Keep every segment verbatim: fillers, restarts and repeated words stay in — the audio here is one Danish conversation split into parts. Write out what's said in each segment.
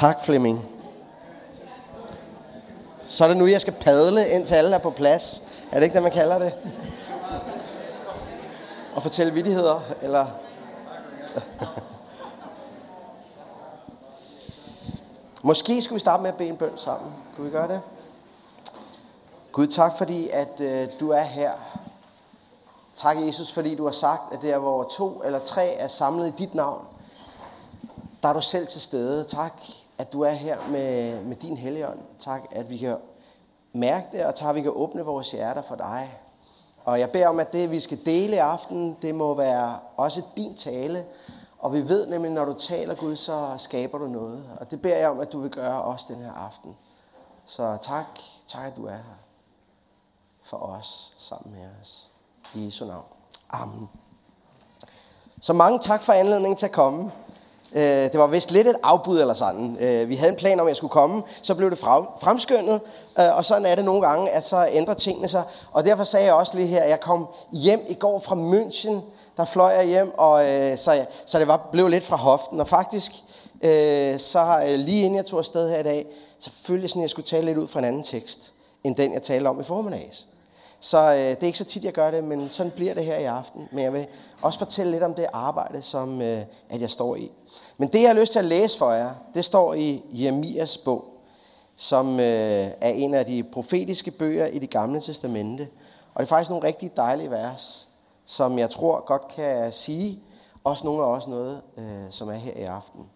Tak, Flemming. Så er det nu, jeg skal padle, indtil alle er på plads. Er det ikke det, man kalder det? Og fortælle vittigheder, eller... Måske skulle vi starte med at bede en bøn sammen. Kunne vi gøre det? Gud, tak fordi, at øh, du er her. Tak, Jesus, fordi du har sagt, at der, hvor to eller tre er samlet i dit navn, der er du selv til stede. Tak, at du er her med, med din helligånd. Tak, at vi kan mærke det, og tak, at vi kan åbne vores hjerter for dig. Og jeg beder om, at det, vi skal dele i aften, det må være også din tale. Og vi ved nemlig, når du taler, Gud, så skaber du noget. Og det beder jeg om, at du vil gøre også den her aften. Så tak, tak at du er her for os, sammen med os. I Jesu navn. Amen. Så mange tak for anledningen til at komme. Det var vist lidt et afbud eller sådan. Vi havde en plan om, at jeg skulle komme. Så blev det fremskyndet. Og sådan er det nogle gange, at så ændrer tingene sig. Og derfor sagde jeg også lige her, at jeg kom hjem i går fra München. Der fløj jeg hjem, og så, så det var, blev lidt fra hoften. Og faktisk, så lige inden jeg tog afsted her i dag, så følte jeg sådan, at jeg skulle tale lidt ud fra en anden tekst, end den jeg talte om i formiddags. Så øh, det er ikke så tit, jeg gør det, men sådan bliver det her i aften. Men jeg vil også fortælle lidt om det arbejde, som øh, at jeg står i. Men det, jeg har lyst til at læse for jer, det står i Jeremias bog, som øh, er en af de profetiske bøger i Det Gamle Testamente. Og det er faktisk nogle rigtig dejlige vers, som jeg tror godt kan sige. Også nogle af os noget, øh, som er her i aften.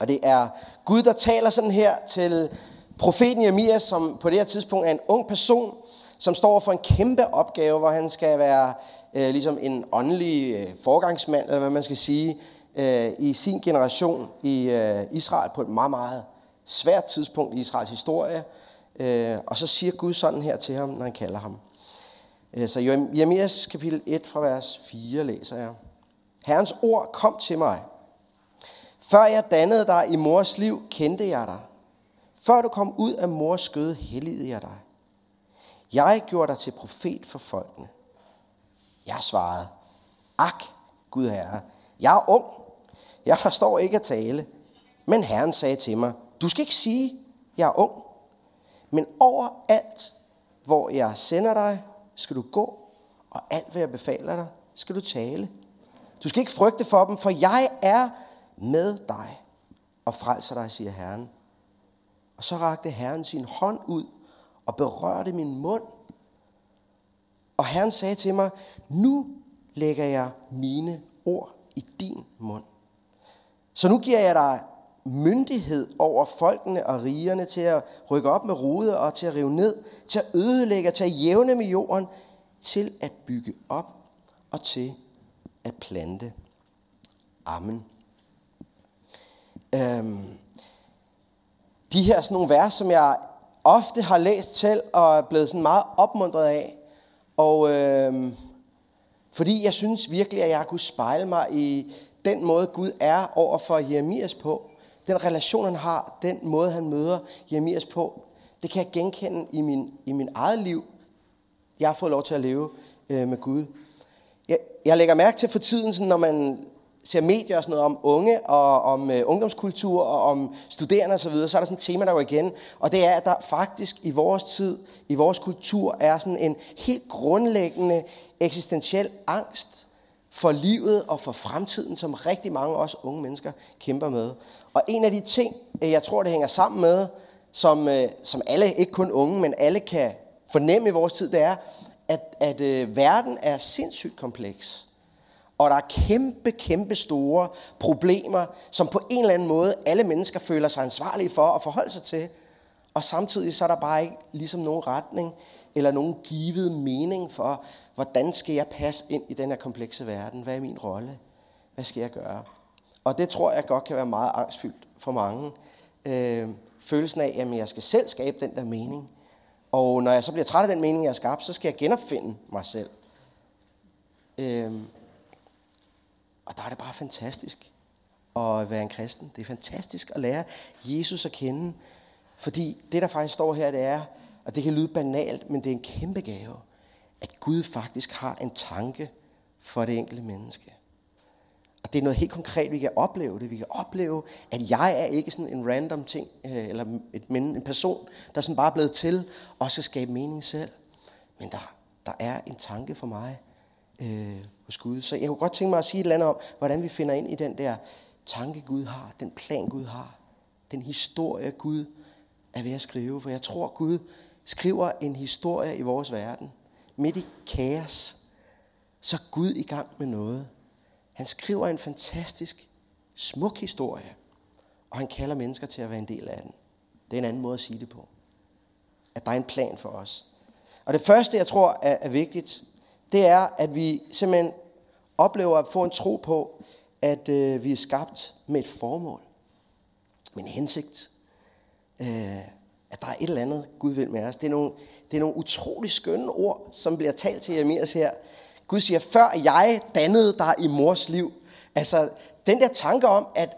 Og det er Gud, der taler sådan her til profeten Jeremias, som på det her tidspunkt er en ung person, som står for en kæmpe opgave, hvor han skal være øh, ligesom en åndelig øh, forgangsmand, eller hvad man skal sige, øh, i sin generation i øh, Israel på et meget, meget svært tidspunkt i Israels historie. Øh, og så siger Gud sådan her til ham, når han kalder ham. Øh, så Jeremias kapitel et fra vers fire læser jeg. Herrens ord kom til mig. Før jeg dannede dig i mors liv, kendte jeg dig. Før du kom ud af mors skød, helligede jeg dig. Jeg gjorde dig til profet for folkene. Jeg svarede, ak, Gud Herre, jeg er ung, jeg forstår ikke at tale. Men Herren sagde til mig, du skal ikke sige, jeg er ung. Men overalt, hvor jeg sender dig, skal du gå, og alt, hvad jeg befaler dig, skal du tale. Du skal ikke frygte for dem, for jeg er med dig og frelser dig, siger Herren. Og så rakte Herren sin hånd ud og berørte min mund. Og Herren sagde til mig, nu lægger jeg mine ord i din mund. Så nu giver jeg dig myndighed over folkene og rigerne til at rykke op med rode og til at rive ned, til at ødelægge, til at jævne med jorden, til at bygge op og til at plante. Amen. Øhm, de her sådan nogle vers, som jeg ofte har læst selv og er blevet sådan meget opmuntret af, og øh, fordi jeg synes virkelig, at jeg kunne spejle mig i den måde, Gud er over for Jeremias på, den relation, han har, den måde, han møder Jeremias på, det kan jeg genkende i min, i min eget liv. Jeg har fået lov til at leve øh, med Gud. Jeg, jeg lægger mærke til for tiden, sådan, når man ser medier og sådan noget om unge og om øh, ungdomskultur og om studerende og så videre, så er der sådan et tema, der går igen. Og det er, at der faktisk i vores tid, i vores kultur, er sådan en helt grundlæggende eksistentiel angst for livet og for fremtiden, som rigtig mange af os unge mennesker kæmper med. Og en af de ting, jeg tror, det hænger sammen med, som, øh, som alle, ikke kun unge, men alle kan fornemme i vores tid, det er, at, at øh, verden er sindssygt kompleks. Og der er kæmpe, kæmpe store problemer, som på en eller anden måde alle mennesker føler sig ansvarlige for at forholde sig til. Og samtidig så er der bare ikke ligesom nogen retning eller nogen givet mening for, hvordan skal jeg passe ind i den her komplekse verden? Hvad er min rolle? Hvad skal jeg gøre? Og det tror jeg godt kan være meget angstfyldt for mange. Øh, følelsen af, at jeg skal selv skabe den der mening. Og når jeg så bliver træt af den mening, jeg har skabt, så skal jeg genopfinde mig selv. Øh, Og der er det bare fantastisk at være en kristen. Det er fantastisk at lære Jesus at kende. Fordi det, der faktisk står her, det er, og det kan lyde banalt, men det er en kæmpe gave, at Gud faktisk har en tanke for det enkelte menneske. Og det er noget helt konkret, vi kan opleve det. Vi kan opleve, at jeg er ikke sådan en random ting, eller et men, en person, der sådan bare er blevet til og skal skabe mening selv. Men der, der er en tanke for mig øh, hos Gud. Så jeg kunne godt tænke mig at sige et eller andet om, hvordan vi finder ind i den der tanke, Gud har, den plan, Gud har, den historie, Gud er ved at skrive. For jeg tror, Gud skriver en historie i vores verden. Midt i kaos, så er Gud i gang med noget. Han skriver en fantastisk, smuk historie, og han kalder mennesker til at være en del af den. Det er en anden måde at sige det på. At der er en plan for os. Og det første, jeg tror er vigtigt, det er, at vi simpelthen oplever at få en tro på, at øh, vi er skabt med et formål, med en hensigt. Øh, at der er et eller andet, Gud vil med os. Det er nogle, det er nogle utrolig skønne ord, som bliver talt til Jeremias her. Gud siger, før jeg dannede dig i mors liv. Altså, den der tanke om, at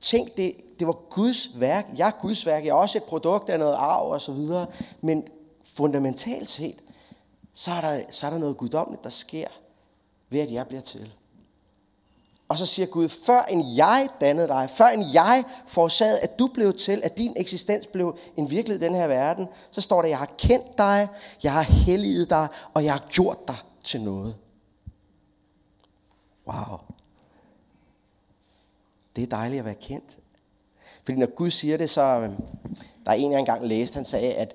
tænk, det, det var Guds værk. Jeg er Guds værk. Jeg er også et produkt af noget arv og så videre. Men fundamentalt set, så er der, så er der noget guddommeligt, der sker ved, at jeg bliver til. Og så siger Gud, før en jeg dannede dig, før en jeg forårsagede, at du blev til, at din eksistens blev en virkelighed i den her verden, så står der, jeg har kendt dig, jeg har helliget dig, og jeg har gjort dig til noget. Wow. Det er dejligt at være kendt. Fordi når Gud siger det, så der er en, jeg engang læste, han sagde, at,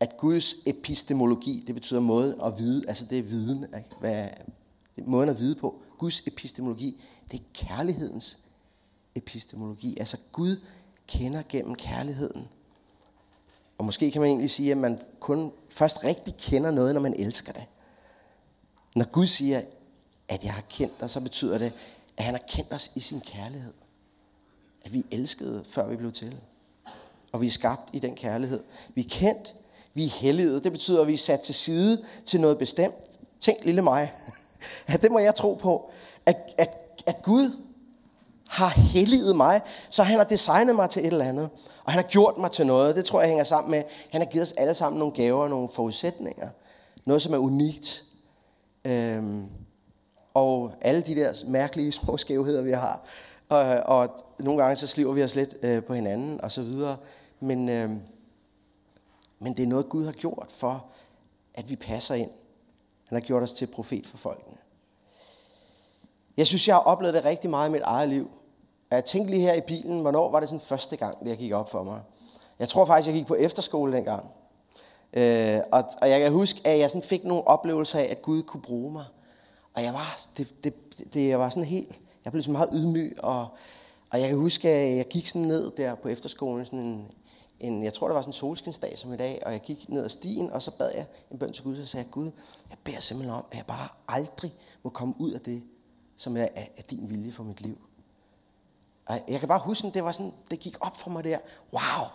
at Guds epistemologi, det betyder måde at vide, altså det er viden, ikke? Hvad, det er måden at vide på. Guds epistemologi, det er kærlighedens epistemologi. Altså Gud kender gennem kærligheden. Og måske kan man egentlig sige, at man kun først rigtig kender noget, når man elsker det. Når Gud siger, at jeg har kendt dig, så betyder det, at han har kendt os i sin kærlighed. At vi elskede, før vi blev til. Og vi er skabt i den kærlighed. Vi er kendt, vi er helliget. Det betyder, at vi er sat til side til noget bestemt. Tænk lille mig. Ja, det må jeg tro på. At, at, at Gud har helliget mig, så han har designet mig til et eller andet. Og han har gjort mig til noget. Det tror jeg hænger sammen med, han har givet os alle sammen nogle gaver og nogle forudsætninger. Noget, som er unikt. Øhm, og alle de der mærkelige små skævheder vi har, og, og nogle gange så sliver vi os lidt øh, på hinanden og så videre, men, øh, men det er noget Gud har gjort for at vi passer ind. Han har gjort os til profet for folkene. Jeg synes jeg har oplevet det rigtig meget i mit eget liv. Jeg tænkte lige her i bilen, hvornår var det sådan første gang det gik op for mig. Jeg tror faktisk jeg gik på efterskole dengang. Øh, og, og jeg kan huske, at jeg sådan fik nogle oplevelser af, at Gud kunne bruge mig. Og jeg var, det, det, det, jeg var sådan helt, jeg blev sådan meget ydmyg, og, og jeg kan huske, at jeg gik sådan ned der på efterskolen, sådan en, en, jeg tror, det var sådan en solskinsdag som i dag, og jeg gik ned ad stien, og så bad jeg en bøn til Gud, og sagde, Gud, jeg beder simpelthen om, at jeg bare aldrig må komme ud af det, som er, er din vilje for mit liv. Og jeg kan bare huske, at det var sådan, det gik op for mig der, wow!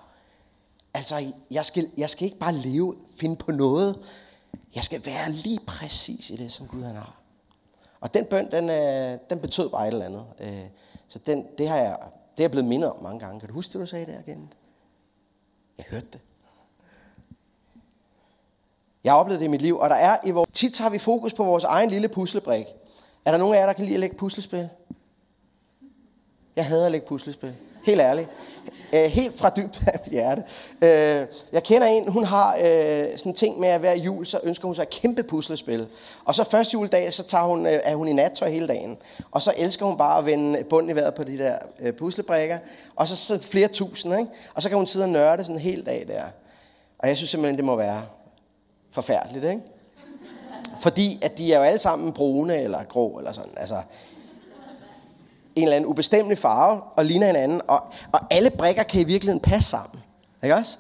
Altså, jeg skal, jeg skal ikke bare leve, finde på noget. Jeg skal være lige præcis i det, som Gud han har. Og den bøn, den, den betød bare et eller andet. Så den, det, har jeg, det er jeg blevet mindet om mange gange. Kan du huske det, du sagde der igen? Jeg hørte det. Jeg har oplevet det i mit liv, og der er i vores... Tit har vi fokus på vores egen lille puslebrik. Er der nogen af jer, der kan lide at lægge puslespil? Jeg hader at lægge puslespil. Helt ærligt. Helt fra dybt af mit hjerte. Jeg kender en, hun har sådan en ting med, at hver jul, så ønsker hun sig et kæmpe puslespil. Og så første juledag, så tager hun, er hun i nattøj hele dagen. Og så elsker hun bare at vende bunden i vejret på de der puslebrikker. Og så, så flere tusind, ikke? Og så kan hun sidde og nørde sådan en hel dag der. Og jeg synes simpelthen, det må være forfærdeligt, ikke? Fordi at de er jo alle sammen brune eller grå eller sådan, altså... en eller anden ubestemmelig farve, og ligner hinanden, og, og alle brikker kan i virkeligheden passe sammen. Ikke også?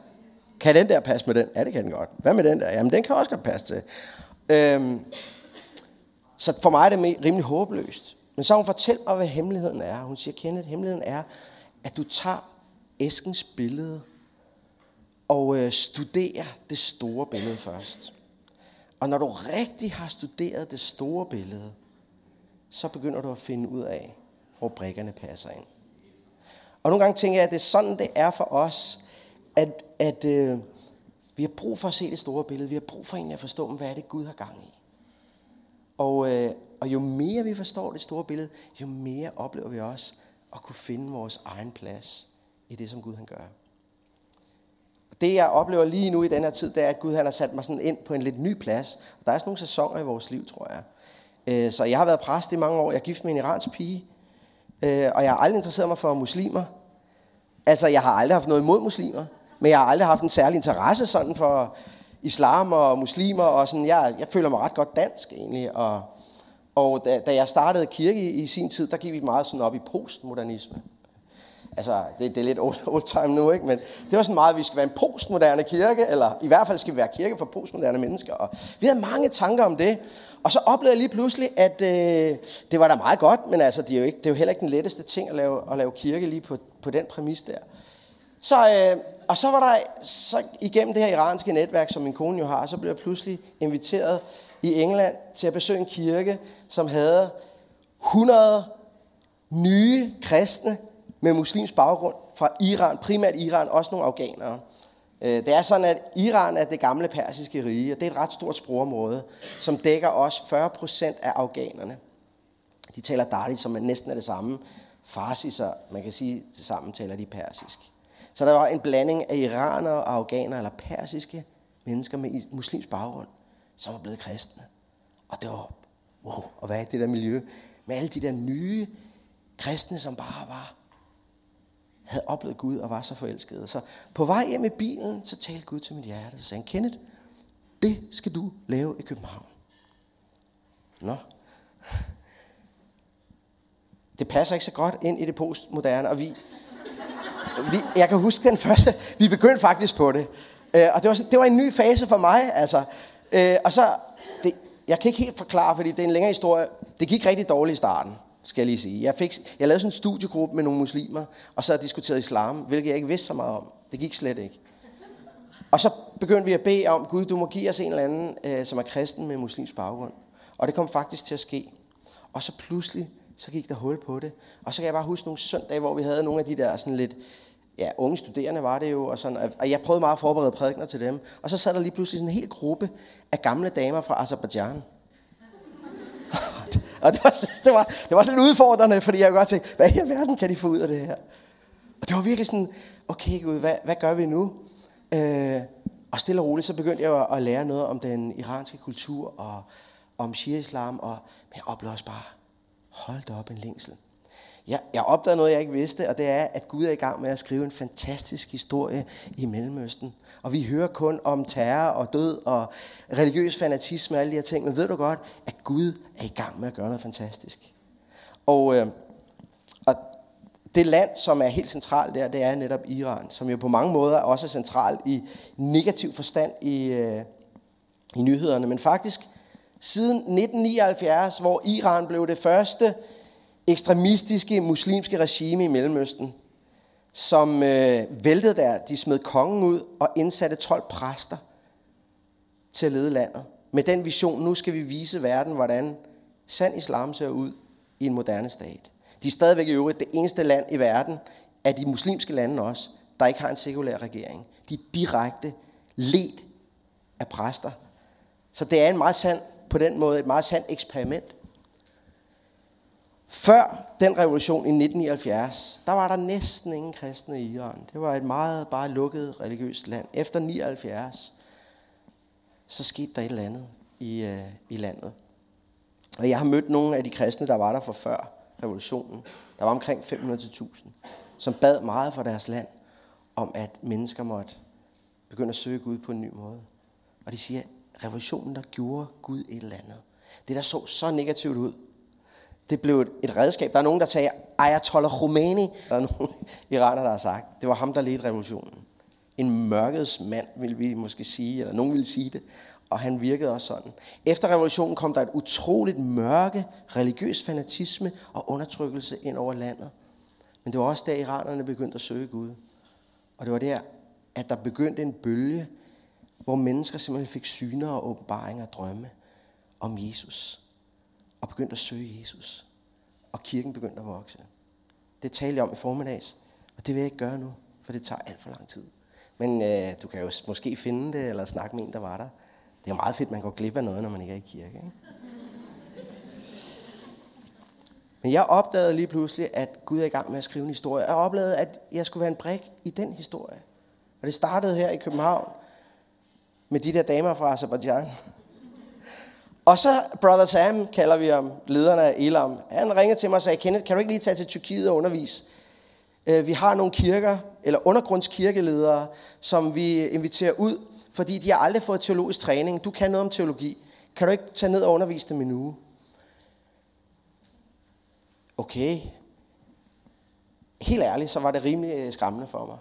Kan den der passe med den? Ja, det kan den godt. Hvad med den der? Jamen, den kan også godt passe til. Øhm, så for mig er det rimelig håbløst. Men så hun fortæller mig, hvad hemmeligheden er. Hun siger, Kenneth, hemmeligheden er, at du tager æskens billede, og øh, studerer det store billede først. Og når du rigtig har studeret det store billede, så begynder du at finde ud af, hvor brikkerne passer ind. Og nogle gange tænker jeg, at det er sådan, det er for os, at, at øh, vi har brug for at se det store billede. Vi har brug for egentlig at forstå, hvad er det Gud har gang i. Og, øh, Og jo mere vi forstår det store billede, jo mere oplever vi også at kunne finde vores egen plads i det, som Gud han gør. Og det, jeg oplever lige nu i den her tid, det er, at Gud han har sat mig sådan ind på en lidt ny plads. Og der er sådan nogle sæsoner i vores liv, tror jeg. Så jeg har været præst i mange år. Jeg er gift med en iransk pige. Og jeg har aldrig interesseret mig for muslimer. Altså, jeg har aldrig haft noget imod muslimer. Men jeg har aldrig haft en særlig interesse sådan for islam og muslimer. Og sådan. Jeg, jeg føler mig ret godt dansk egentlig. Og, og da, da jeg startede kirke i, i sin tid, der gik vi meget sådan op i postmodernisme. Altså, det, det er lidt old, old time nu, ikke? Men det var sådan meget, at vi skal være en postmoderne kirke, eller i hvert fald skal vi være kirke for postmoderne mennesker. Og vi havde mange tanker om det. Og så oplevede jeg lige pludselig, at øh, det var da meget godt, men altså, det, er jo ikke, det er jo heller ikke den letteste ting at lave, at lave kirke lige på, på den præmis der. Så, øh, og så var der, så igennem det her iranske netværk, som min kone jo har, så blev jeg pludselig inviteret i England til at besøge en kirke, som havde hundrede nye kristne med muslims baggrund fra Iran, primært Iran, også nogle afghanere. Det er sådan, at Iran er det gamle persiske rige, og det er et ret stort sprogområde, som dækker også fyrre procent af afghanerne. De taler dari, som næsten er det samme farsi, så man kan sige, at sammen taler de persisk. Så der var en blanding af iranere og afghanere, eller persiske mennesker med muslims baggrund, som var blevet kristne. Og det var, wow, og hvad er det der miljø? Med alle de der nye kristne, som bare var... havde oplevet Gud og var så forelsket. Så på vej hjem i bilen, så talte Gud til mit hjerte. Så sagde han, Kenneth, det skal du lave i København. Nå. Det passer ikke så godt ind i det postmoderne. Og vi, vi jeg kan huske den første, vi begyndte faktisk på det. Og det var, sådan, det var en ny fase for mig. Altså. Og så, det, jeg kan ikke helt forklare, fordi det er en længere historie. Det gik rigtig dårligt i starten. Skal jeg lige sige. Jeg, fik, jeg lavede sådan en studiegruppe med nogle muslimer, og så diskuterede islam, hvilket jeg ikke vidste så meget om. Det gik slet ikke. Og så begyndte vi at bede om, Gud, du må give os en eller anden, øh, som er kristen med muslims baggrund. Og det kom faktisk til at ske. Og så pludselig, så gik der hul på det. Og så kan jeg bare huske nogle søndage, hvor vi havde nogle af de der sådan lidt, ja, unge studerende var det jo, og, sådan, og jeg prøvede meget at forberede prædikener til dem. Og så sad der lige pludselig sådan en hel gruppe af gamle damer fra Aserbajdsjan. Og det var, det, var, det var sådan lidt udfordrende, fordi jeg godt tænkte, hvad i verden kan de få ud af det her? Og det var virkelig sådan, okay Gud, hvad, hvad gør vi nu? Øh, og stille og roligt, så begyndte jeg at lære noget om den iranske kultur og om shia-islam. Og, men jeg oplevede også bare, hold da op en længsel. Jeg, jeg opdagede noget, jeg ikke vidste, og det er, at Gud er i gang med at skrive en fantastisk historie i Mellemøsten. Og vi hører kun om terror og død og religiøs fanatisme og alle de her ting. Men ved du godt, at Gud er i gang med at gøre noget fantastisk. Og, øh, og det land, som er helt centralt der, det er netop Iran. Som jo på mange måder også er centralt i negativ forstand i, øh, i nyhederne. Men faktisk siden nitten nioghalvfjerds, hvor Iran blev det første ekstremistiske muslimske regime i Mellemøsten, som øh, væltede der, de smed kongen ud og indsatte tolv præster til at lede landet. Med den vision, nu skal vi vise verden, hvordan sand islam ser ud i en moderne stat. De er stadigvæk i øvrigt det eneste land i verden, af de muslimske lande også, der ikke har en sekulær regering. De er direkte ledt af præster. Så det er en meget sand, på den måde et meget sandt eksperiment. Før den revolution i nitten nioghalvfjerds, der var der næsten ingen kristne i Iran. Det var et meget bare lukket religiøst land. Efter nioghalvfjerds, så skete der et eller andet i, øh, i landet. Og jeg har mødt nogle af de kristne, der var der for før revolutionen. Der var omkring fem hundrede til tusind, som bad meget for deres land, om at mennesker måtte begynde at søge Gud på en ny måde. Og de siger, at revolutionen, der gjorde Gud et eller andet. Det, der så så negativt ud, det blev et redskab. Der er nogen, der tager Ayatollah Khomeini. Der er nogle iranere, der har sagt, det var ham, der ledte revolutionen. En mørkets mand, vil vi måske sige, eller nogen ville sige det. Og han virkede også sådan. Efter revolutionen kom der et utroligt mørke, religiøs fanatisme og undertrykkelse ind over landet. Men det var også der, iranerne begyndte at søge Gud. Og det var der, at der begyndte en bølge, hvor mennesker simpelthen fik syner og åbenbaringer og drømme om Jesus. Og begyndte at søge Jesus. Og kirken begyndte at vokse. Det talte jeg om i formiddags. Og det vil jeg ikke gøre nu, for det tager alt for lang tid. Men øh, du kan jo måske finde det, eller snakke med en, der var der. Det er jo meget fedt, man går glip af noget, når man ikke er i kirke. Ikke? Men jeg opdagede lige pludselig, at Gud er i gang med at skrive en historie. Jeg opdagede, at jeg skulle være en brik i den historie. Og det startede her i København med de der damer fra Aserbajdsjan. Og så Brother Sam, kalder vi ham, lederen af Elam. Han ringede til mig og sagde, Kenneth, kan du ikke lige tage til Tyrkiet og undervise? Vi har nogle kirker, eller undergrundskirkeledere, som vi inviterer ud, fordi de har aldrig fået teologisk træning. Du kan noget om teologi. Kan du ikke tage ned og undervise dem en uge? Okay. Helt ærligt, så var det rimelig skræmmende for mig.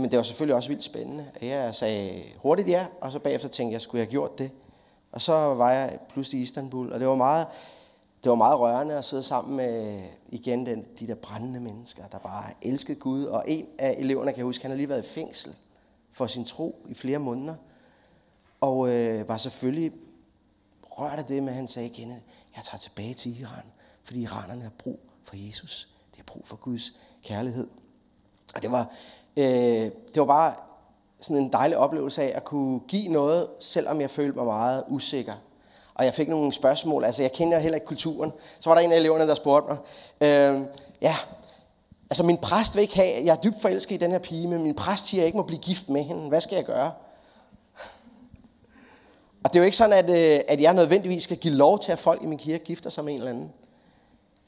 Men det var selvfølgelig også vildt spændende. Jeg sagde hurtigt ja, og så bagefter tænkte jeg, skulle jeg have gjort det? Og så var jeg pludselig i Istanbul, og det var meget, det var meget rørende at sidde sammen med igen den, de der brændende mennesker, der bare elskede Gud. Og en af eleverne, kan jeg huske, han havde lige været i fængsel for sin tro i flere måneder. Og øh, var selvfølgelig rørt af det med, at han sagde igen, jeg tager tilbage til Iran, fordi iranerne har brug for Jesus. De har brug for Guds kærlighed. Og det var, øh, det var bare sådan en dejlig oplevelse af at kunne give noget, selvom jeg følte mig meget usikker. Og jeg fik nogle spørgsmål, altså jeg kender heller ikke kulturen. Så var der en af eleverne, der spurgte mig, øh, ja, altså min præst vil ikke have, jeg er dybt forelsket i den her pige, men min præst siger, jeg ikke må blive gift med hende. Hvad skal jeg gøre? Og det er jo ikke sådan, at, at jeg nødvendigvis skal give lov til, at folk i min kirke gifter sig med en eller anden.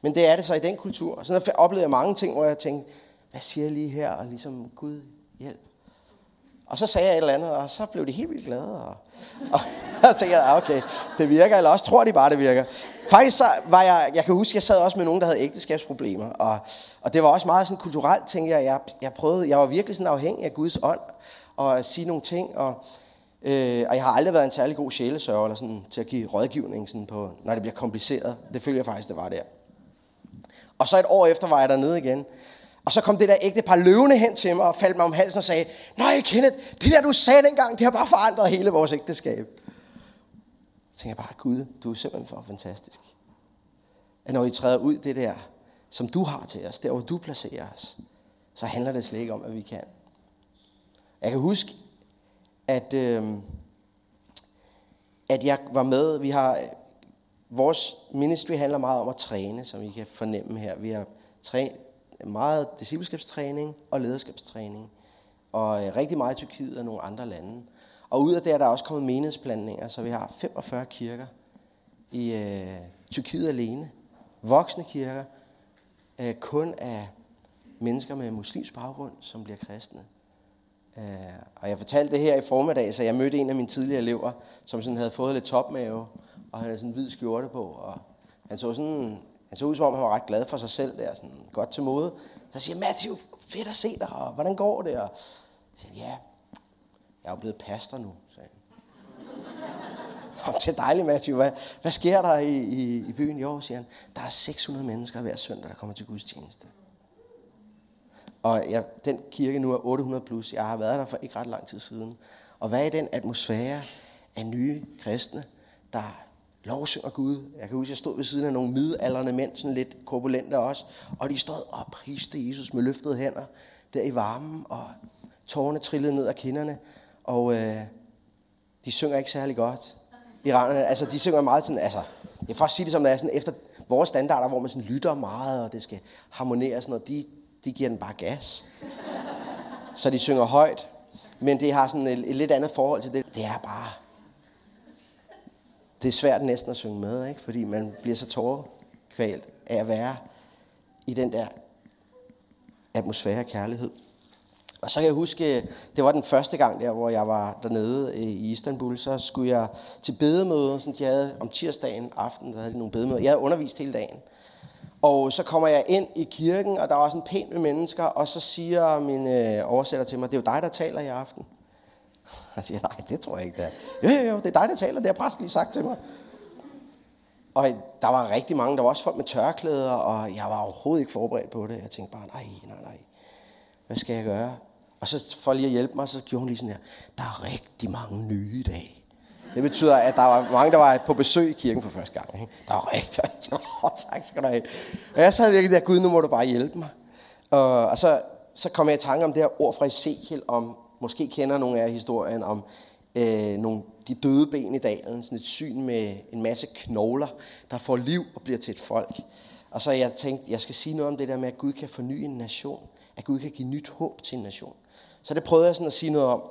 Men det er det så i den kultur. Og sådan oplevede jeg mange ting, hvor jeg tænkte, hvad siger jeg lige her? Og ligesom, Gud hjælp. Og så sagde jeg et eller andet, og så blev de helt vildt glade. Og, og, og tænkte jeg, okay, det virker, eller også tror de bare, det virker. Faktisk så var jeg, jeg kan huske, jeg sad også med nogen, der havde ægteskabsproblemer. Og, og det var også meget sådan kulturelt, tænkte jeg. Jeg, jeg, prøvede, jeg var virkelig sådan afhængig af Guds ånd, og at sige nogle ting, og... Øh, og jeg har aldrig været en særlig god sjælesørger eller sådan, til at give rådgivning, sådan på, når det bliver kompliceret. Det følte jeg faktisk, det var der. Og så et år efter var jeg dernede igen. Og så kom det der ægte par løvende hen til mig og faldt mig om halsen og sagde, nej Kenneth, det der du sagde dengang, det har bare forandret hele vores ægteskab. Så tænkte jeg bare, Gud, du er simpelthen for fantastisk. At når I træder ud det der, som du har til os, der hvor du placerer os, så handler det slet ikke om, at vi kan. Jeg kan huske, At, øh, at jeg var med, vi har, vores ministry handler meget om at træne, som I kan fornemme her. Vi har træ, meget discipleskabstræning og lederskabstræning, og øh, rigtig meget i Tyrkiet og nogle andre lande. Og ud af det er der også kommet menighedsplantninger, så vi har femogfyrre kirker i øh, Tyrkiet alene. Voksne kirker, øh, kun af mennesker med muslimsk baggrund, som bliver kristne. Uh, og jeg fortalte det her i formiddag, så jeg mødte en af mine tidligere elever, som sådan havde fået lidt topmave, og han havde sådan en hvid skjorte på, og han så, sådan, han så ud som om, han var ret glad for sig selv der, sådan godt til mode. Så siger jeg, Matthew, fedt at se dig, og hvordan går det? Og så siger ja, jeg er jo blevet pastor nu, sagde han. Det er dejligt, Matthew, hvad, hvad sker der i, i, i byen? Jo, siger han, der er seks hundrede mennesker hver søndag, der kommer til gudstjeneste. Og jeg, den kirke nu er otte hundrede plus. Jeg har været der for ikke ret lang tid siden. Og hvad er den atmosfære af nye kristne, der lovsynger Gud? Jeg kan huske, jeg stod ved siden af nogle midaldrende mænd, sådan lidt korpulente også. Og de stod og priste Jesus med løftede hænder der i varmen. Og tårerne trillede ned af kinderne. Og øh, de synger ikke særlig godt. Iranerne, altså de synger meget sådan, altså... Jeg får sige det som det er, sådan efter vores standarder, hvor man sådan lytter meget, og det skal harmonere sådan noget. De... De giver den bare gas. Så de synger højt. Men det har sådan et, et lidt andet forhold til det. Det er bare... Det er svært næsten at synge med, ikke? Fordi man bliver så tårekvalt af at være i den der atmosfære af kærlighed. Og så kan jeg huske, det var den første gang der, hvor jeg var dernede i Istanbul. Så skulle jeg til bedemøde, sådan de havde om tirsdagen aften, der havde de nogle bedemøder. Jeg havde undervist hele dagen. Og så kommer jeg ind i kirken, og der er også en pæn med mennesker, og så siger min øh, oversætter til mig, det er jo dig, der taler i aften. Jeg siger, nej, det tror jeg ikke, det er. Jo, jo, jo, det er dig, der taler, det har præsten lige sagt til mig. Og der var rigtig mange, der var også folk med tørklæder, og jeg var overhovedet ikke forberedt på det. Jeg tænkte bare, nej, nej, nej, hvad skal jeg gøre? Og så for lige at hjælpe mig, så gjorde hun lige sådan her, der er rigtig mange nye i dag. Det betyder, at der var mange, der var på besøg i kirken for første gang. Ikke? Der var rigtig, rigtig meget. Tak skal du have. Og jeg sad virkelig der, Gud, nu må du bare hjælpe mig. Og, og så, så kom jeg i tanke om det her ord fra Ezekiel, om, måske kender nogle af jer historien, om øh, nogle, de døde ben i dalen. Sådan et syn med en masse knogler, der får liv og bliver til et folk. Og så jeg tænkte, jeg skal sige noget om det der med, at Gud kan forny en nation. At Gud kan give nyt håb til en nation. Så det prøvede jeg sådan at sige noget om.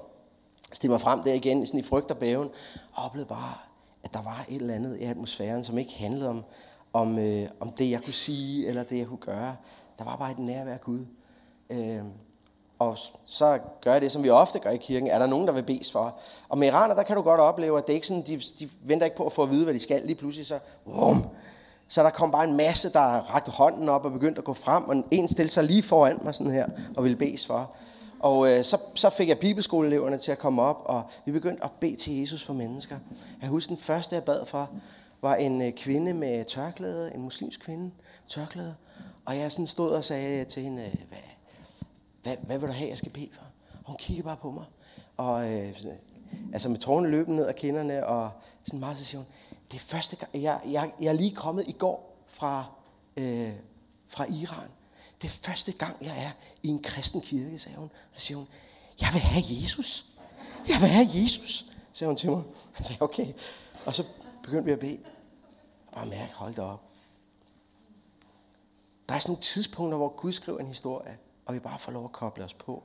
Stille mig frem der igen sådan i frygt og bæven. Og oplevede bare, at der var et eller andet i atmosfæren, som ikke handlede om, om, øh, om det, jeg kunne sige, eller det, jeg kunne gøre. Der var bare et nærvær af Gud. Øh, og så gør jeg det, som vi ofte gør i kirken. Er der nogen, der vil bedes for? Og med iraner, der kan du godt opleve, at det er ikke sådan, de, de venter ikke på at få at vide, hvad de skal. Lige pludselig så... Vroom. Så der kom bare en masse, der rakte hånden op og begyndte at gå frem, og en stillede sig lige foran mig sådan her, og ville bedes for. Og øh, så, så fik jeg bibelskoleeleverne til at komme op, og vi begyndte at bede til Jesus for mennesker. Jeg husker, den første, jeg bad for, var en øh, kvinde med tørklæde, en muslimsk kvinde, tørklæde. Og jeg sådan stod og sagde til hende, hvad, hvad, hvad vil du have, jeg skal bede for? Og hun kiggede bare på mig, og øh, altså med tårerne løbende ned ad kinderne, og sådan meget, så siger hun, det er første gang, jeg, jeg, jeg er lige kommet i går fra, øh, fra Iran. Det er første gang, jeg er i en kristen kirke, sagde hun. Og siger hun, jeg vil have Jesus. Jeg vil have Jesus, sagde hun til mig. Jeg sagde, okay. Og så begyndte vi at bede. Bare mærke, hold da op. Der er sådan nogle tidspunkter, hvor Gud skriver en historie, og vi bare får lov at koble os på.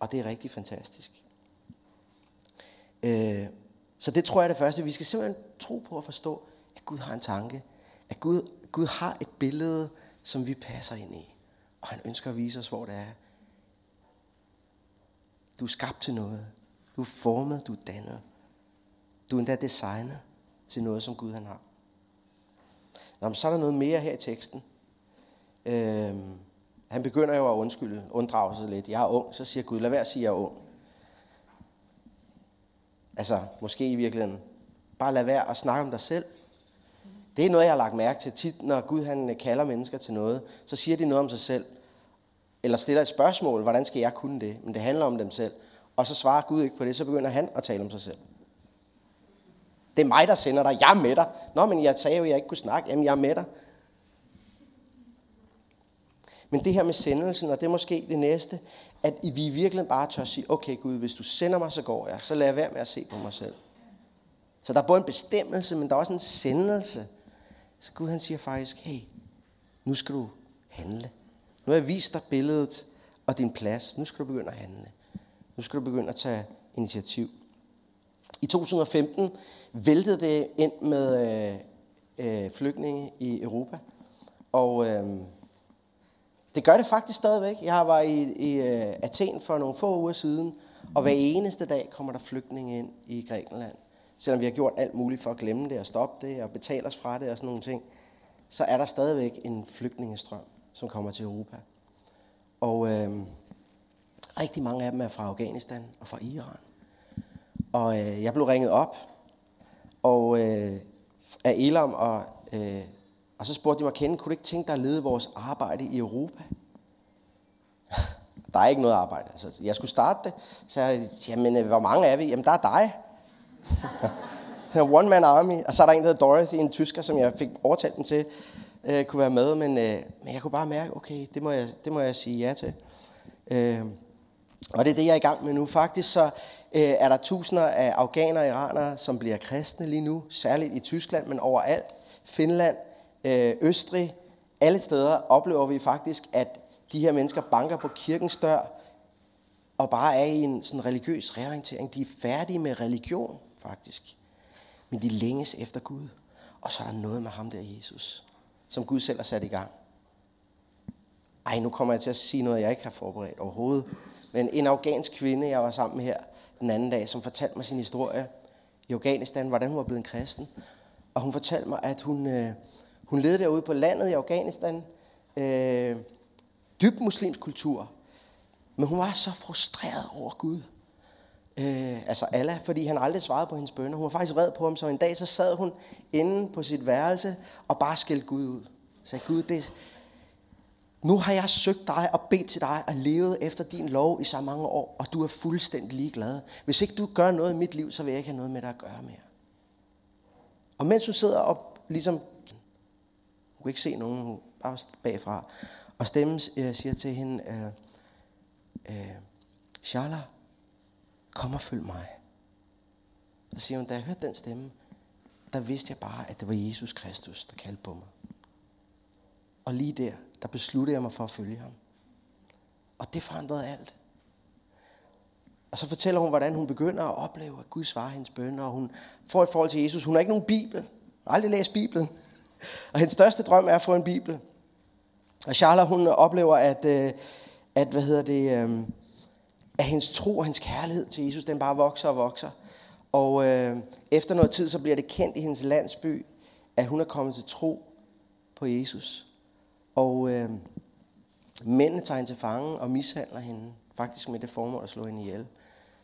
Og det er rigtig fantastisk. Øh, Så det tror jeg er det første. Vi skal simpelthen tro på at forstå, at Gud har en tanke. At Gud, Gud har et billede, som vi passer ind i. Og han ønsker at vise os, hvor det er. Du er skabt til noget. Du er formet, du er dannet. Du er endda designet til noget, som Gud han har. Nå, men så er der noget mere her i teksten. Øhm, han begynder jo at undskylde, unddrage sig lidt. Jeg er ung, så siger Gud, lad være at sige, jeg er ung. Altså, måske i virkeligheden. Bare lad være at snakke om dig selv. Det er noget, jeg har lagt mærke til tit, når Gud han kalder mennesker til noget. Så siger de noget om sig selv. Eller stiller et spørgsmål, hvordan skal jeg kunne det? Men det handler om dem selv. Og så svarer Gud ikke på det, så begynder han at tale om sig selv. Det er mig, der sender dig. Jeg er med dig. Nå, men jeg sagde jo, jeg ikke kunne snakke. Jamen, jeg er med dig. Men det her med sendelsen, og det er måske det næste, at vi virkelig bare tør at sige, okay Gud, hvis du sender mig, så går jeg, så lader jeg være med at se på mig selv. Så der er både en bestemmelse, men der er også en sendelse. Så Gud han siger faktisk, hey, nu skal du handle. Nu har jeg vist dig billedet og din plads, nu skal du begynde at handle. Nu skal du begynde at tage initiativ. I to tusind og femten væltede det ind med øh, øh, flygtninge i Europa, og... Øh, Det gør det faktisk stadigvæk. Jeg var i, i Athen for nogle få uger siden, og hver eneste dag kommer der flygtninge ind i Grækenland. Selvom vi har gjort alt muligt for at glemme det og stoppe det og betale os fra det og sådan nogle ting, så er der stadigvæk en flygtningestrøm, som kommer til Europa. Og øh, rigtig mange af dem er fra Afghanistan og fra Iran. Og øh, jeg blev ringet op og, øh, af Elam og... Øh, Og så spurgte de mig, Kende, kunne du ikke tænke dig at lede vores arbejde i Europa? Der er ikke noget arbejde. Altså, jeg skulle starte det. Så jeg, jamen, hvor mange er vi? Jamen, der er dig. One man army. Og så er der en, der hedder Dorothy, en tysker, som jeg fik overtalt dem til, øh, kunne være med. Men, øh, men jeg kunne bare mærke, okay, det må jeg, det må jeg sige ja til. Øh, og det er det, jeg er i gang med nu. Faktisk så øh, er der tusinder af afghanere og iranere, som bliver kristne lige nu. Særligt i Tyskland, men overalt. Finland. Østrig, alle steder oplever vi faktisk, at de her mennesker banker på kirkens dør og bare er i en sådan religiøs reorientering. De er færdige med religion, faktisk. Men de længes efter Gud. Og så er der noget med ham der, Jesus, som Gud selv har sat i gang. Ej, nu kommer jeg til at sige noget, jeg ikke har forberedt overhovedet. Men en afghansk kvinde, jeg var sammen med her den anden dag, som fortalte mig sin historie i Afghanistan, hvordan hun var blevet en kristen. Og hun fortalte mig, at hun... Øh, Hun levede derude på landet i Afghanistan, øh, dybt muslimsk kultur, men hun var så frustreret over Gud, øh, altså Allah, fordi han aldrig svarede på hendes bønner. Hun var faktisk vred på ham, så en dag så sad hun inde på sit værelse og bare skældte Gud ud. Sagde Gud, det, nu har jeg søgt dig og bedt til dig og levet efter din lov i så mange år, og du er fuldstændig ligeglad. Hvis ikke du gør noget i mit liv, så vil jeg ikke have noget med dig at gøre mere. Og mens hun sidder og ligesom... Hun kunne ikke se nogen, bare bagfra. Og stemmen øh, siger til hende, øh, øh, Shala, kom og følg mig. Og siger hun, da jeg hørte den stemme, der vidste jeg bare, at det var Jesus Kristus, der kaldte på mig. Og lige der, der besluttede jeg mig for at følge ham. Og det forandrede alt. Og så fortæller hun, hvordan hun begynder at opleve, at Gud svarer hendes bønner. Og hun får et forhold til Jesus. Hun har ikke nogen bibel. Hun har aldrig læst Bibelen. Og hendes største drøm er at få en bibel. Og Charla, hun oplever, at, at, hvad hedder det, at hendes tro og hendes kærlighed til Jesus, den bare vokser og vokser. Og øh, efter noget tid, så bliver det kendt i hendes landsby, at hun er kommet til tro på Jesus. Og øh, mændene tager hende til fange og mishandler hende, faktisk med det formål at slå hende ihjel.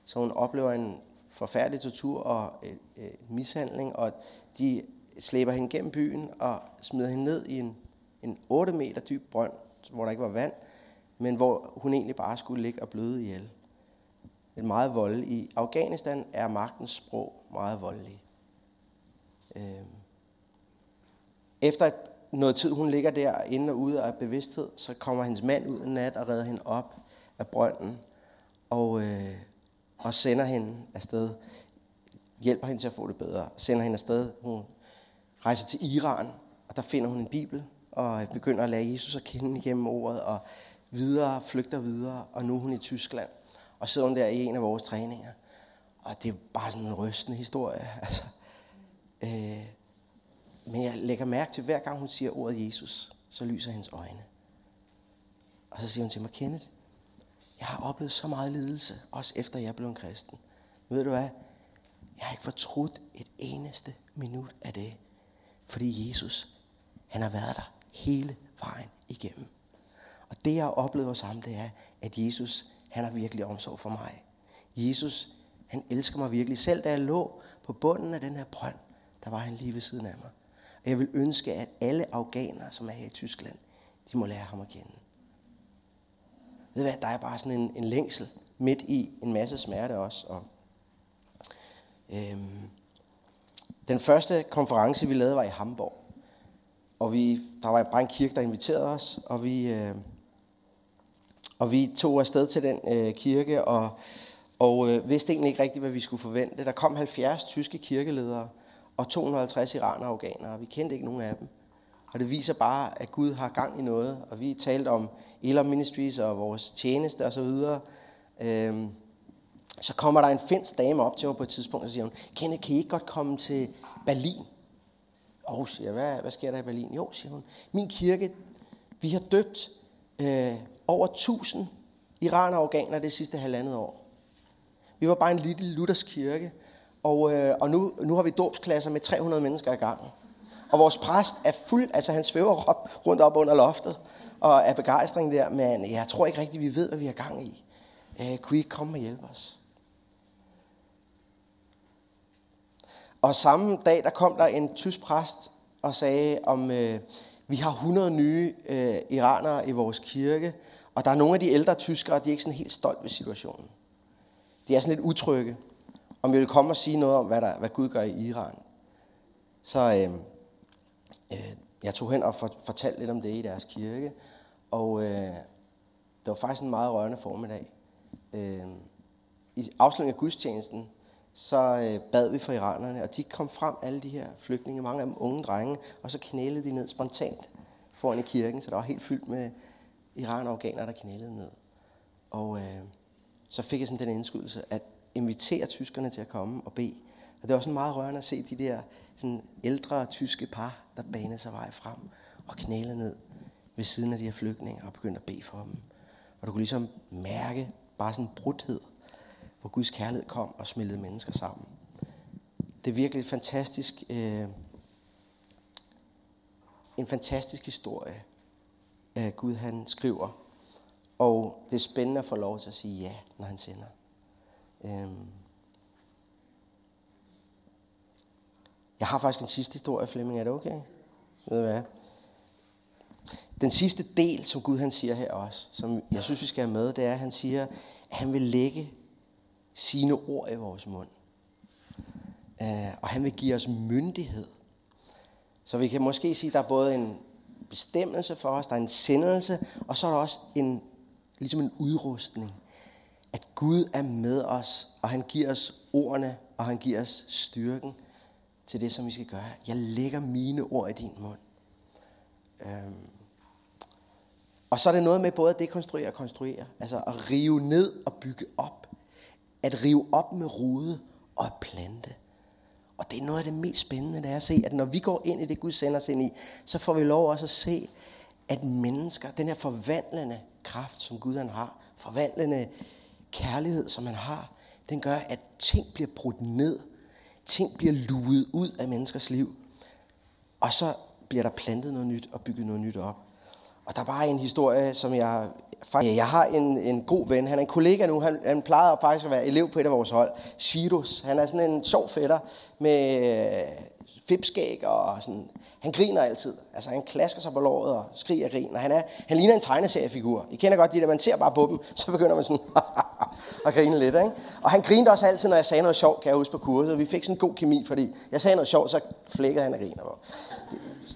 Så hun oplever en forfærdelig tortur og øh, øh, mishandling, og de slæber hende gennem byen og smider hende ned i en, en otte meter dyb brønd, hvor der ikke var vand, men hvor hun egentlig bare skulle ligge og bløde ihjel. Et meget voldelig. I Afghanistan er magtens sprog meget voldelig. Øh. Efter noget tid, hun ligger der inde og ude af bevidsthed, så kommer hendes mand ud en nat og redder hende op af brønden og, øh, og sender hende afsted. Hjælper hende til at få det bedre. Sender hende afsted. Hun rejser til Iran, og der finder hun en bibel og begynder at lære Jesus at kende gennem ordet og videre, flygter videre, og nu er hun i Tyskland. Og sidder hun der i en af vores træninger. Og det er bare sådan en rystende historie. Altså, øh, men jeg lægger mærke til, hver gang hun siger ordet Jesus, så lyser hendes øjne. Og så siger hun til mig, Kenneth, jeg har oplevet så meget lidelse, også efter jeg blev en kristen. Men ved du hvad? Jeg har ikke fortrudt et eneste minut af det. Fordi Jesus, han har været der hele vejen igennem. Og det jeg har oplevet hos ham, det er, at Jesus, han har virkelig omsorg for mig. Jesus, han elsker mig virkelig. Selv da jeg lå på bunden af den her brønd, der var han lige ved siden af mig. Og jeg vil ønske, at alle afghanere, som er her i Tyskland, de må lære ham at kende. Ved du hvad, der er bare sådan en, en længsel midt i en masse smerte også. Og, øhm, den første konference, vi lavede, var i Hamburg. Og vi, der var bare en kirke, der inviterede os, og vi... Øh, Og vi tog afsted til den øh, kirke, og, og øh, vidste egentlig ikke rigtigt, hvad vi skulle forvente. Der kom halvfjerds tyske kirkeledere og to hundrede og halvtreds iranere og afghanere. Vi kendte ikke nogen af dem. Og det viser bare, at Gud har gang i noget. Og vi talte om Elam Ministries og vores tjeneste osv. Så, øhm, så kommer der en finsk dame op til mig på et tidspunkt, og siger hun, Kenneth, kan I ikke godt komme til Berlin? Åh, siger jeg, hvad, hvad sker der i Berlin? Jo, siger hun, min kirke, vi har døbt... Øh, over tusind iranere og afghanere det sidste halvandet år. Vi var bare en lille luthersk kirke, og, øh, og nu, nu har vi dåbsklasser med tre hundrede mennesker i gangen. Og vores præst er fuld, altså han svæver op, rundt op under loftet, og er begejstring der, men jeg tror ikke rigtigt, vi ved, hvad vi har gang i. Øh, kunne I ikke komme og hjælpe os? Og samme dag, der kom der en tysk præst og sagde om, øh, vi har hundrede nye øh, iranere i vores kirke, og der er nogle af de ældre tyskere, de er ikke sådan helt stolt ved situationen. De er sådan lidt utrygge, om vi vil komme og sige noget om, hvad, der, hvad Gud gør i Iran. Så øh, øh, jeg tog hen og for, fortalte lidt om det i deres kirke, og øh, det var faktisk en meget rørende formiddag. Øh, I afslutningen af gudstjenesten, så bad vi for iranerne, og de kom frem, alle de her flygtninge, mange af dem unge drenge, og så knælede de ned spontant foran i kirken, så der var helt fyldt med iranere og afghanere, der knælede ned. Og øh, så fik jeg sådan den indskydelse at invitere tyskerne til at komme og bede. Og det var sådan meget rørende at se de der sådan ældre tyske par, der banede sig vej frem og knælede ned ved siden af de her flygtninge og begyndte at bede for dem. Og du kunne ligesom mærke bare sådan en brudthed, hvor Guds kærlighed kom og smeltede mennesker sammen. Det er virkelig et fantastisk, øh, en fantastisk historie, øh, Gud han skriver. Og det er spændende at få lov til at sige ja, når han sender. Øh. Jeg har faktisk en sidste historie, Flemming, er det okay? Ved du hvad? Den sidste del, som Gud han siger her også, som jeg synes, vi skal have med, det er, at han siger, at han vil lægge sine ord i vores mund. Uh, og han vil give os myndighed. Så vi kan måske sige, at der er både en bestemmelse for os, der er en sendelse, og så er der også en, ligesom en udrustning. At Gud er med os, og han giver os ordene, og han giver os styrken til det, som vi skal gøre. Jeg lægger mine ord i din mund. Uh, Og så er det noget med både at dekonstruere og konstruere. Altså at rive ned og bygge op. At rive op med rode og at plante. Og det er noget af det mest spændende, det er at se, at når vi går ind i det, Gud sender os ind i, så får vi lov også at se, at mennesker, den her forvandlende kraft, som Gud han har, forvandlende kærlighed, som han har, den gør, at ting bliver brudt ned. Ting bliver luget ud af menneskers liv. Og så bliver der plantet noget nyt og bygget noget nyt op. Og der er bare en historie, som jeg... Jeg har en, en god ven, han er en kollega nu, han, han plejede faktisk at være elev på et af vores hold, Shidos. Han er sådan en sjov fætter med øh, fipskæg og sådan, han griner altid. Altså han klasker sig på låret og skriger og griner. Han, er, han ligner en tegneseriefigur. I kender godt det der, man ser bare på dem, så begynder man sådan at grine lidt. Ikke? Og han grinede også altid, når jeg sagde noget sjovt, kan jeg huske på kurset. Vi fik sådan en god kemi, fordi jeg sagde noget sjovt, så flækkede han og griner.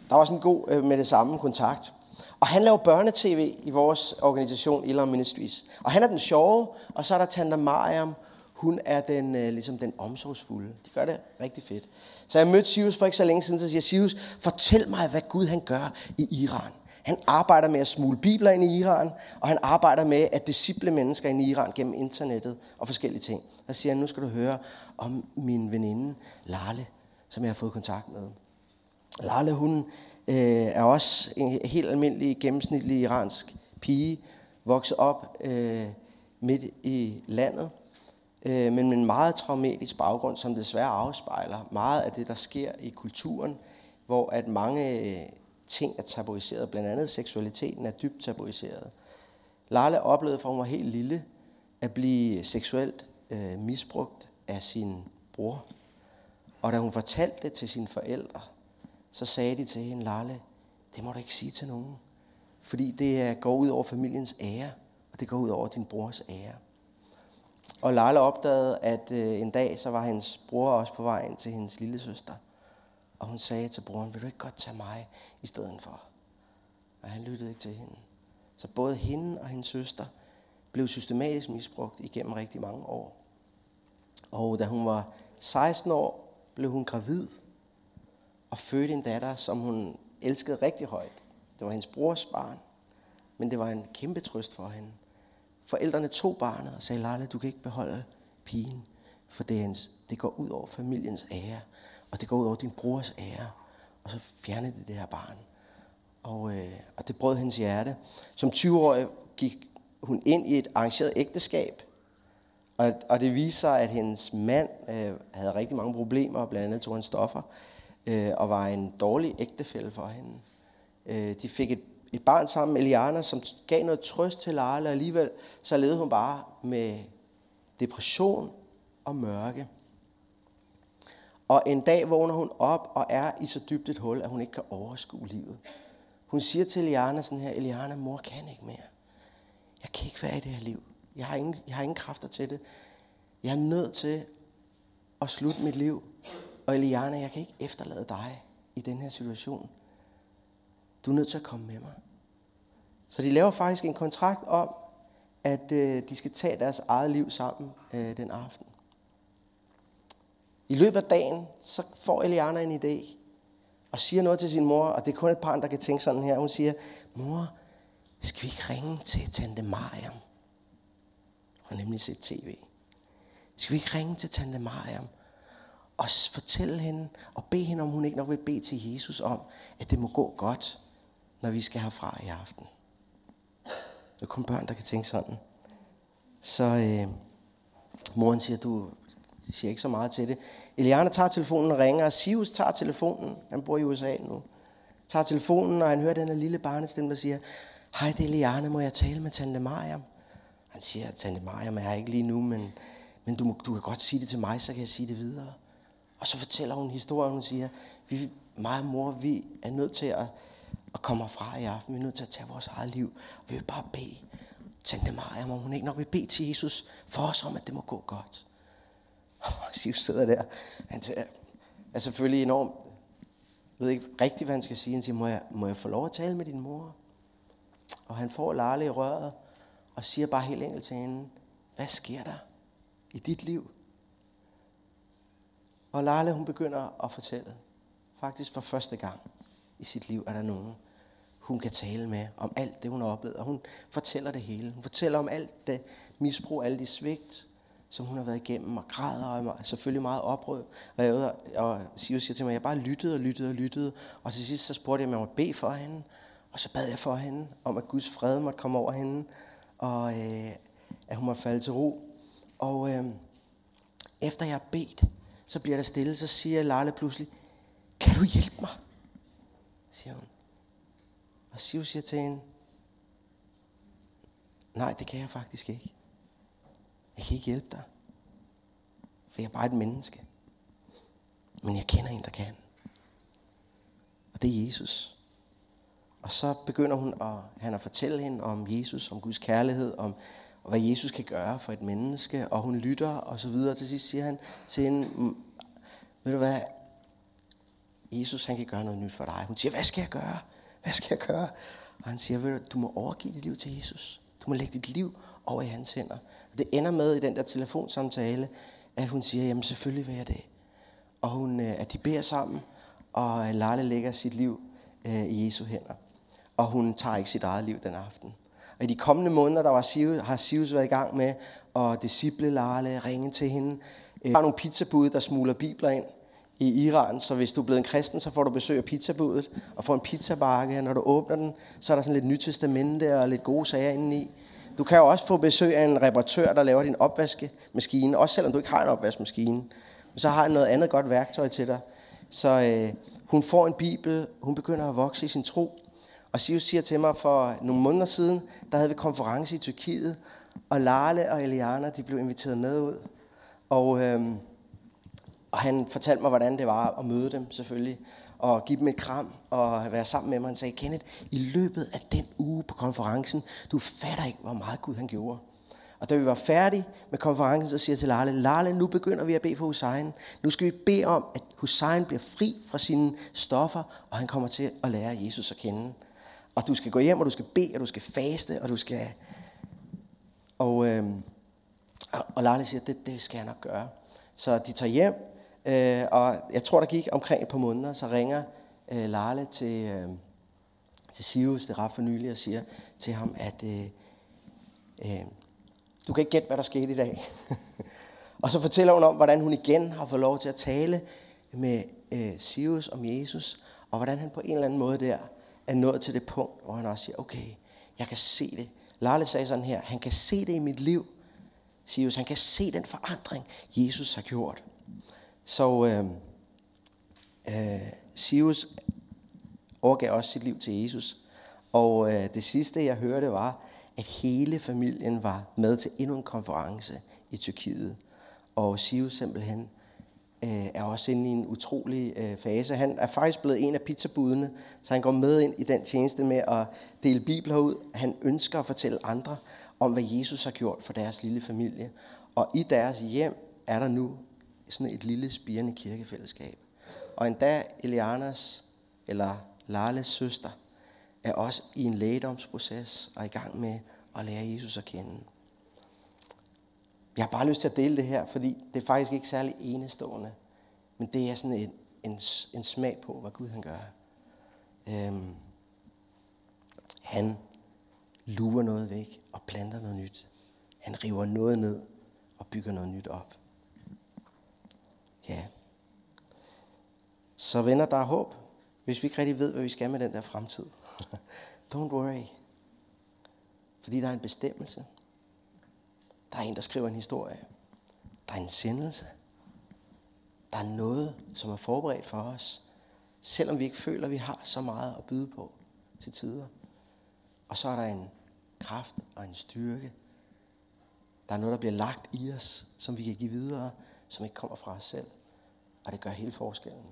Der var sådan en god øh, med det samme kontakt. Og han laver børnetv i vores organisation, Elam Ministries. Og han er den sjove, og så er der Tante Mariam. Hun er den, ligesom den omsorgsfulde. De gør det rigtig fedt. Så jeg mødte Sivus for ikke så længe siden, så siger Sivus, fortæl mig, hvad Gud han gør i Iran. Han arbejder med at smule bibler ind i Iran, og han arbejder med at disciple mennesker ind i Iran gennem internettet og forskellige ting. Og siger han, nu skal du høre om min veninde, Lale, som jeg har fået kontakt med. Lale, hun... Øh, er også en helt almindelig gennemsnitlig iransk pige, vokset op øh, midt i landet, øh, men med en meget traumatisk baggrund, som desværre afspejler meget af det, der sker i kulturen, hvor at mange øh, ting er tabuiseret, blandt andet seksualiteten er dybt tabuiseret. Lala oplevede, fra hun var helt lille, at blive seksuelt øh, misbrugt af sin bror, og da hun fortalte det til sine forældre, så sagde de til hende, Lale, det må du ikke sige til nogen, fordi det går ud over familiens ære, og det går ud over din brors ære. Og Lale opdagede, at en dag, så var hendes bror også på vej ind til hendes lillesøster, og hun sagde til broren, vil du ikke godt tage mig i stedet for? Og han lyttede ikke til hende. Så både hende og hendes søster blev systematisk misbrugt igennem rigtig mange år. Og da hun var seksten år, blev hun gravid, og fødte en datter, som hun elskede rigtig højt. Det var hendes brors barn, men det var en kæmpe trøst for hende. Forældrene tog barnet og sagde, Lale, du kan ikke beholde pigen, for det, hendes, det går ud over familiens ære, og det går ud over din brors ære. Og så fjernede de det her barn, og, øh, og det brød hendes hjerte. Som tyve-årig gik hun ind i et arrangeret ægteskab, og, og det viste sig, at hendes mand øh, havde rigtig mange problemer, og blandt andet tog han stoffer, og var en dårlig ægtefælle for hende. De fik et, et barn sammen med Eliana, som gav noget trøst til Lale, og alligevel så levede hun bare med depression og mørke. Og en dag vågner hun op og er i så dybt et hul, at hun ikke kan overskue livet. Hun siger til Eliana sådan her, Eliana, mor kan ikke mere. Jeg kan ikke være i det her liv. Jeg har ingen, jeg har ingen kræfter til det. Jeg er nødt til at slutte mit liv. Og Eliana, jeg kan ikke efterlade dig i den her situation. Du er nødt til at komme med mig. Så de laver faktisk en kontrakt om, at øh, de skal tage deres eget liv sammen øh, den aften. I løbet af dagen, så får Eliana en idé, og siger noget til sin mor, og det er kun et par, der kan tænke sådan her. Hun siger, mor, skal vi ikke ringe til Tante Mariam? Hun har nemlig set tv. Skal vi ikke ringe til Tante Mariam? Og fortælle hende, og bede hende, om hun ikke nok vil bede til Jesus om, at det må gå godt, når vi skal herfra i aften. Det er kun børn, der kan tænke sådan. Så øh, moren siger, du siger ikke så meget til det. Eliana tager telefonen og ringer, og Sivus tager telefonen. Han bor i U S A nu. Tager telefonen, og han hører den her lille barnestemme, der siger, hej, det er Eliana, må jeg tale med Tante Mariam? Han siger, Tante Mariam er jeg ikke lige nu, men, men du, du kan godt sige det til mig, så kan jeg sige det videre. Og så fortæller hun historien, hun siger, vi, mig og mor, vi er nødt til at, at komme fra i aften. Vi er nødt til at tage vores eget liv. Vi vil bare bede. Tante Mariam, om hun ikke nok vil bede til Jesus for os om, at det må gå godt. Og Sivus sidder der. Han er selvfølgelig enormt, ved ikke rigtig, hvad han skal sige. Han siger, må jeg, må jeg få lov at tale med din mor? Og han får Lale i røret og siger bare helt enkelt til hende, hvad sker der i dit liv? Og Lale, hun begynder at fortælle, faktisk for første gang i sit liv, er der nogen, hun kan tale med om alt det, hun har oplevet. Og hun fortæller det hele. Hun fortæller om alt det misbrug, alle de svigt, som hun har været igennem, og græder, og er selvfølgelig meget oprød. Og Sius siger til mig, jeg bare lyttede og lyttede og lyttede. Og til sidst så spurgte jeg, om jeg måtte bede for hende. Og så bad jeg for hende, om at Guds fred måtte komme over hende, og øh, at hun måtte falde til ro. Og øh, efter jeg har bedt, så bliver der stille, så siger Lala pludselig, kan du hjælpe mig? Siger hun. Og Siv siger til hende, nej, det kan jeg faktisk ikke. Jeg kan ikke hjælpe dig, for jeg er bare et menneske. Men jeg kender en, der kan. Og det er Jesus. Og så begynder hun at, han at fortælle hende om Jesus, om Guds kærlighed, om hvad Jesus kan gøre for et menneske. Og hun lytter og så videre. Til sidst siger han til hende, ved du hvad, Jesus, han kan gøre noget nyt for dig. Hun siger, hvad skal jeg gøre? Hvad skal jeg gøre? Og han siger, ved du, du må overgive dit liv til Jesus. Du må lægge dit liv over i hans hænder. Og det ender med i den der telefonsamtale, at hun siger, jamen selvfølgelig vil jeg det. Og hun, at de beder sammen, og Lale lægger sit liv øh, i Jesu hænder. Og hun tager ikke sit eget liv den aften. Og i de kommende måneder, der var Sius, har Sius været i gang med at disciple Lale, ringe til hende. Der er nogle pizzabud, der smugler bibler ind i Iran, så hvis du er blevet en kristen, så får du besøg af pizzabudet og får en pizzabakke, og når du åbner den, så er der sådan lidt nyt testamente og lidt gode sager indeni. Du kan jo også få besøg af en reparatør, der laver din opvaskemaskine, også selvom du ikke har en opvaskemaskine. Men så har han noget andet godt værktøj til dig. Så øh, hun får en bibel, hun begynder at vokse i sin tro. Og Sius siger til mig, for nogle måneder siden, der havde vi konference i Tyrkiet, og Lale og Eliana, de blev inviteret med ud. Og... Øh, Og han fortalte mig, hvordan det var at møde dem selvfølgelig, og give dem et kram, og være sammen med mig. Han sagde, Kenneth, i løbet af den uge på konferencen, du fatter ikke, hvor meget Gud han gjorde. Og da vi var færdige med konferencen, så siger jeg til Lale, Lale, nu begynder vi at bede for Hussein. Nu skal vi bede om, at Hussein bliver fri fra sine stoffer, og han kommer til at lære Jesus at kende. Og du skal gå hjem, og du skal bede, og du skal faste, og du skal... Og, øhm, og Lale siger, det, det skal jeg nok gøre. Så de tager hjem. Øh, og jeg tror, der gik omkring et par måneder, så ringer øh, Lale til, øh, til Sius, det er ret for nylig, og siger til ham, at øh, øh, du kan ikke gætte, hvad der skete i dag. Og så fortæller hun om, hvordan hun igen har fået lov til at tale med øh, Sius om Jesus, og hvordan han på en eller anden måde der er nået til det punkt, hvor han også siger, okay, jeg kan se det. Lale sagde sådan her, han kan se det i mit liv, Sius, han kan se den forandring, Jesus har gjort. Så øh, øh, Sius overgav også sit liv til Jesus. Og øh, det sidste jeg hørte var, at hele familien var med til endnu en konference i Tyrkiet. Og Sius simpelthen øh, er også inde i en utrolig øh, fase. Han er faktisk blevet en af pizzabudene, så han går med ind i den tjeneste med at dele bibler ud. Han ønsker at fortælle andre om, hvad Jesus har gjort for deres lille familie. Og i deres hjem er der nu sådan et lille spirende kirkefællesskab. Og endda Elianas eller Lales søster er også i en lægedomsproces og i gang med at lære Jesus at kende. Jeg har bare lyst til at dele det her, fordi det er faktisk ikke særlig enestående, men det er sådan en, en, en smag på, hvad Gud han gør. Øhm, han lurer noget væk og planter noget nyt. Han river noget ned og bygger noget nyt op. Ja, så venner, der er håb, hvis vi ikke rigtig ved, hvad vi skal med den der fremtid. Don't worry. Fordi der er en bestemmelse. Der er en, der skriver en historie. Der er en sendelse. Der er noget, som er forberedt for os, selvom vi ikke føler, at vi har så meget at byde på til tider. Og så er der en kraft og en styrke. Der er noget, der bliver lagt i os, som vi kan give videre, som ikke kommer fra os selv, og det gør hele forskellen.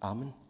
Amen.